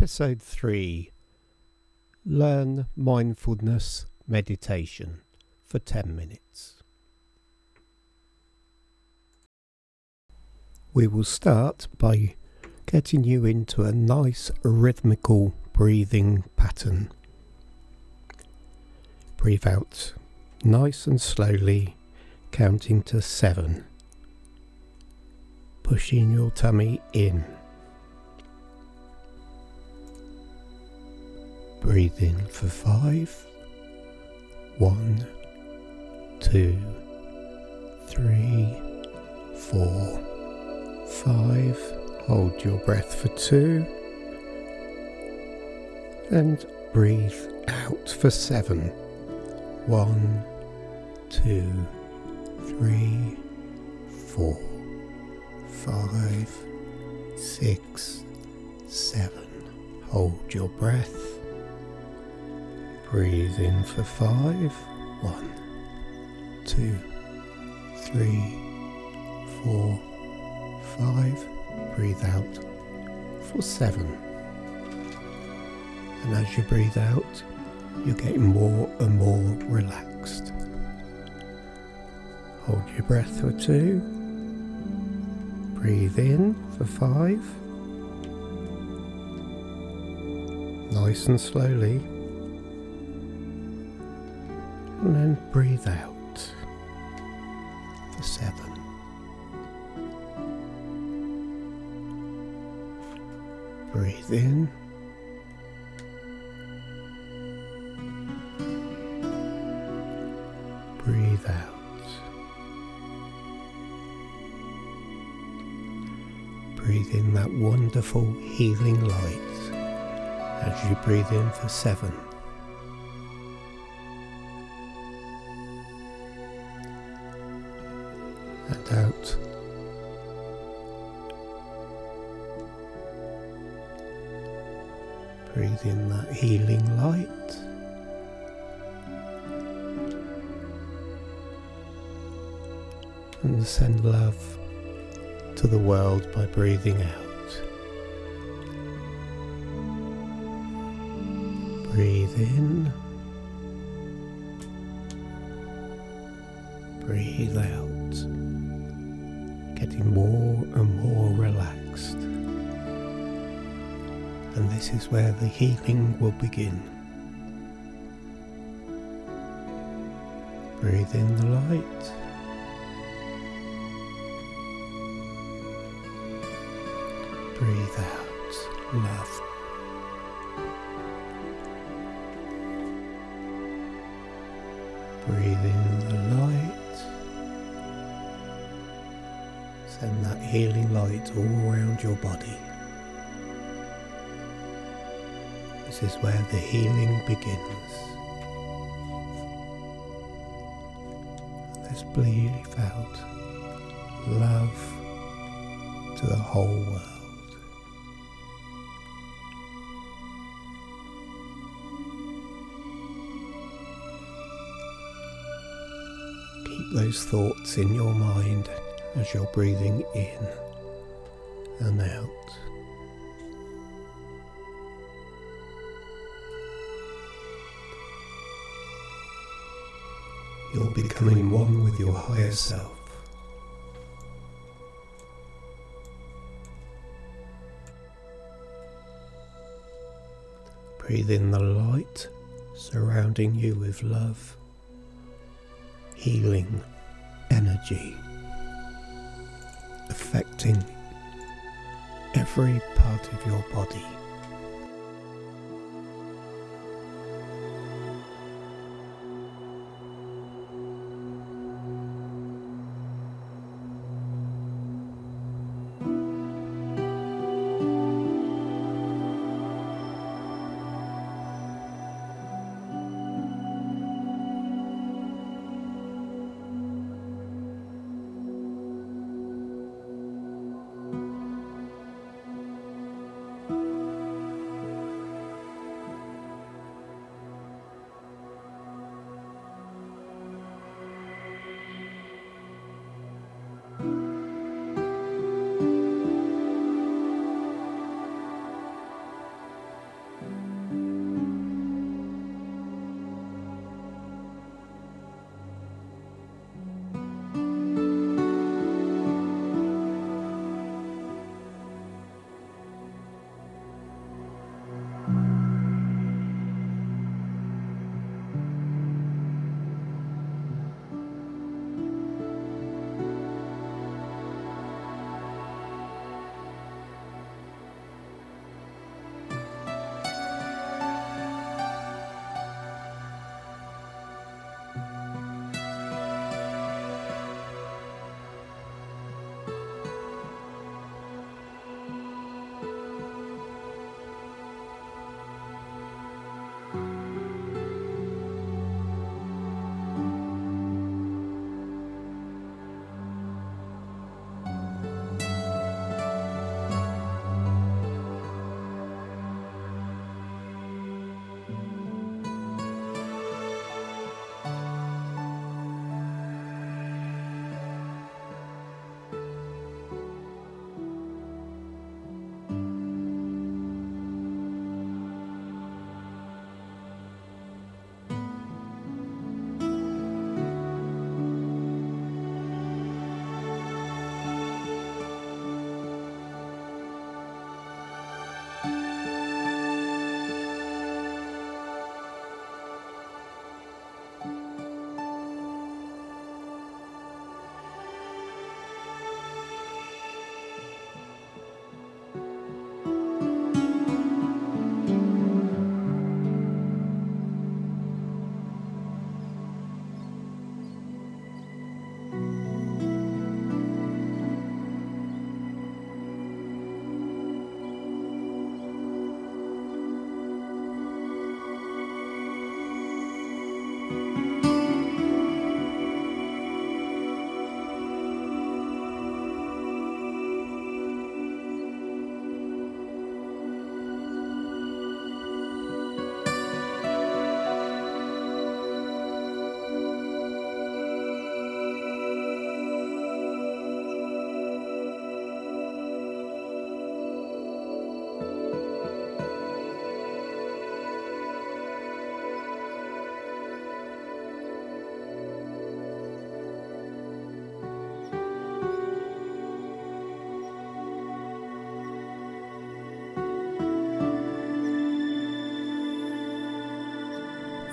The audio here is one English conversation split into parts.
Episode 3, Learn Mindfulness Meditation for 10 minutes. We will start by getting you into a nice rhythmical breathing pattern. Breathe out nice and slowly, counting to 7, pushing your tummy in. Breathe in for 5, 1, 2, 3, 4, 5, hold your breath for 2, and breathe out for 7, 1, 2, 3, 4, 5, 6, 7, hold your breath. Breathe in for 5, 1, 2, 3, 4, 5, breathe out for 7. And as you breathe out, you're getting more and more relaxed. Hold your breath for 2, breathe in for 5, nice and slowly. And then breathe out for 7. Breathe in. Breathe out. Breathe in that wonderful healing light as you breathe in for 7. And out. Breathe in that healing light. And send love to the world by breathing out. Breathe in. Breathe out. Getting more and more relaxed. And this is where the healing will begin. Breathe in the light. Breathe out love. Breathe in the light. Send that healing light all around your body. This is where the healing begins. Let's breathe out love to the whole world. Keep those thoughts in your mind as you're breathing in and out. You're becoming one with your higher self. Breathe in the light, surrounding you with love, healing energy, affecting every part of your body.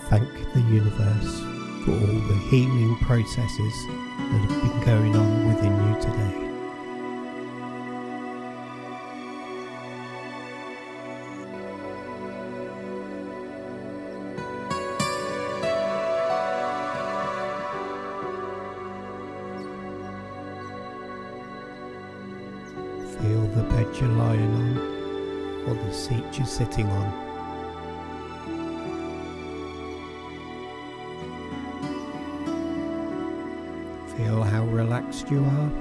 thank the universe for all the healing processes that have been going on within you today. Feel the bed you're lying on, or the seat you're sitting on. Feel how relaxed you are.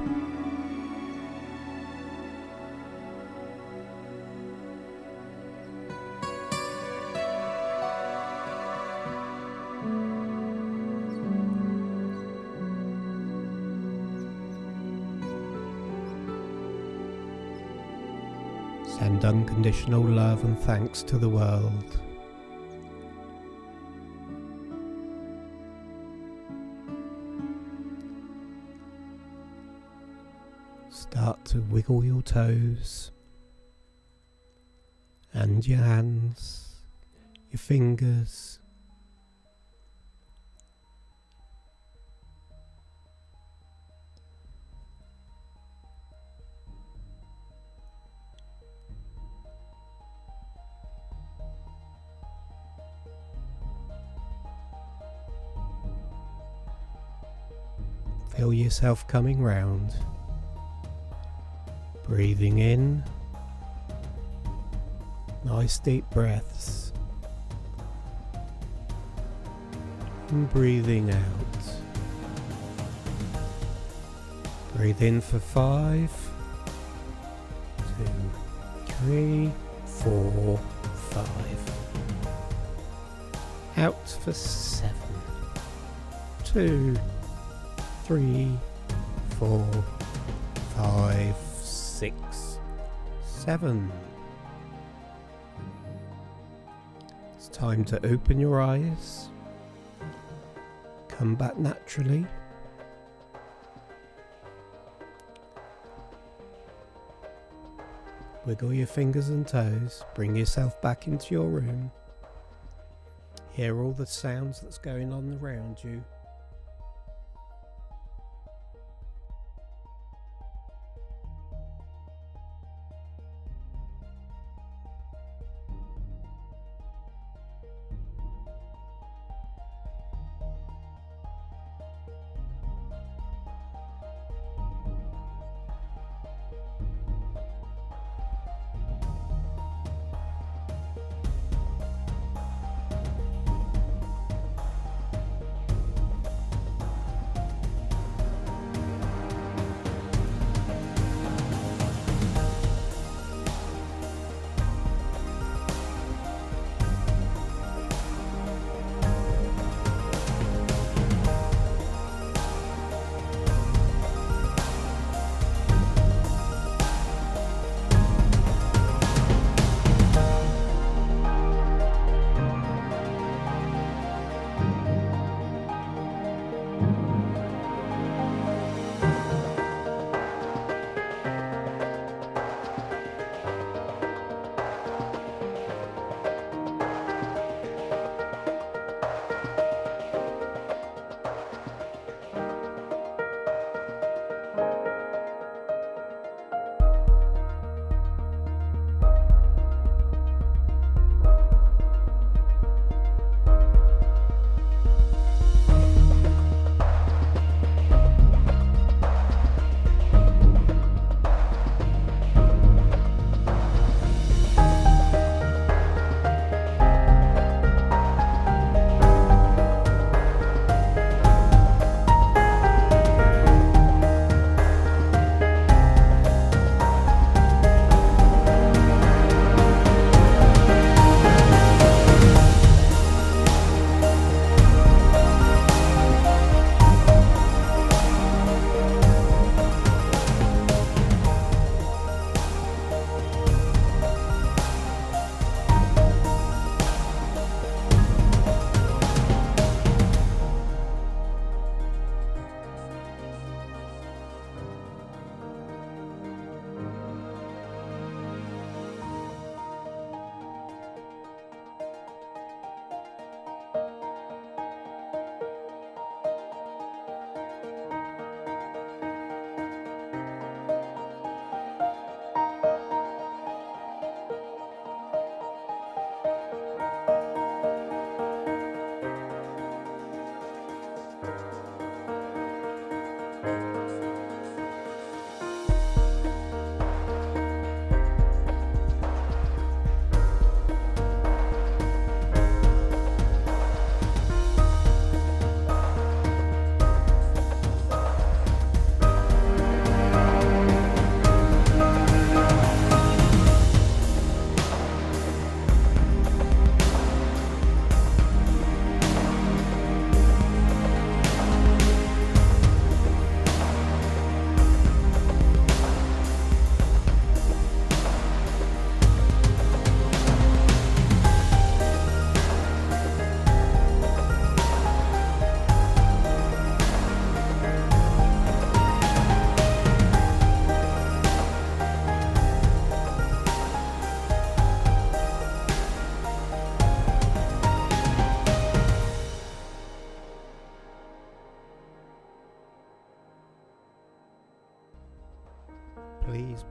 Send unconditional love and thanks to the world. Start to wiggle your toes and your hands, your fingers. Feel yourself coming round, breathing in, nice deep breaths, and breathing out. Breathe in for 5, 2, 3, 4, 5. Out for 7, 2, 3, 4, 5, 6, 7. It's time to open your eyes. Come back naturally. Wiggle your fingers and toes. Bring yourself back into your room. Hear all the sounds that's going on around you.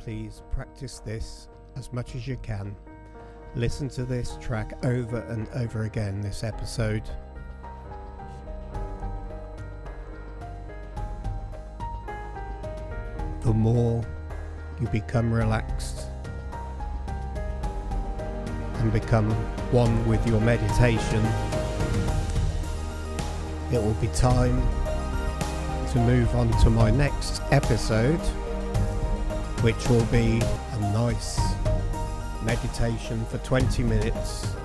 please practice this as much as you can. Listen to this track over and over again this episode. The more you become relaxed and become one with your meditation, it will be time to move on to my next episode, which will be a nice meditation for 20 minutes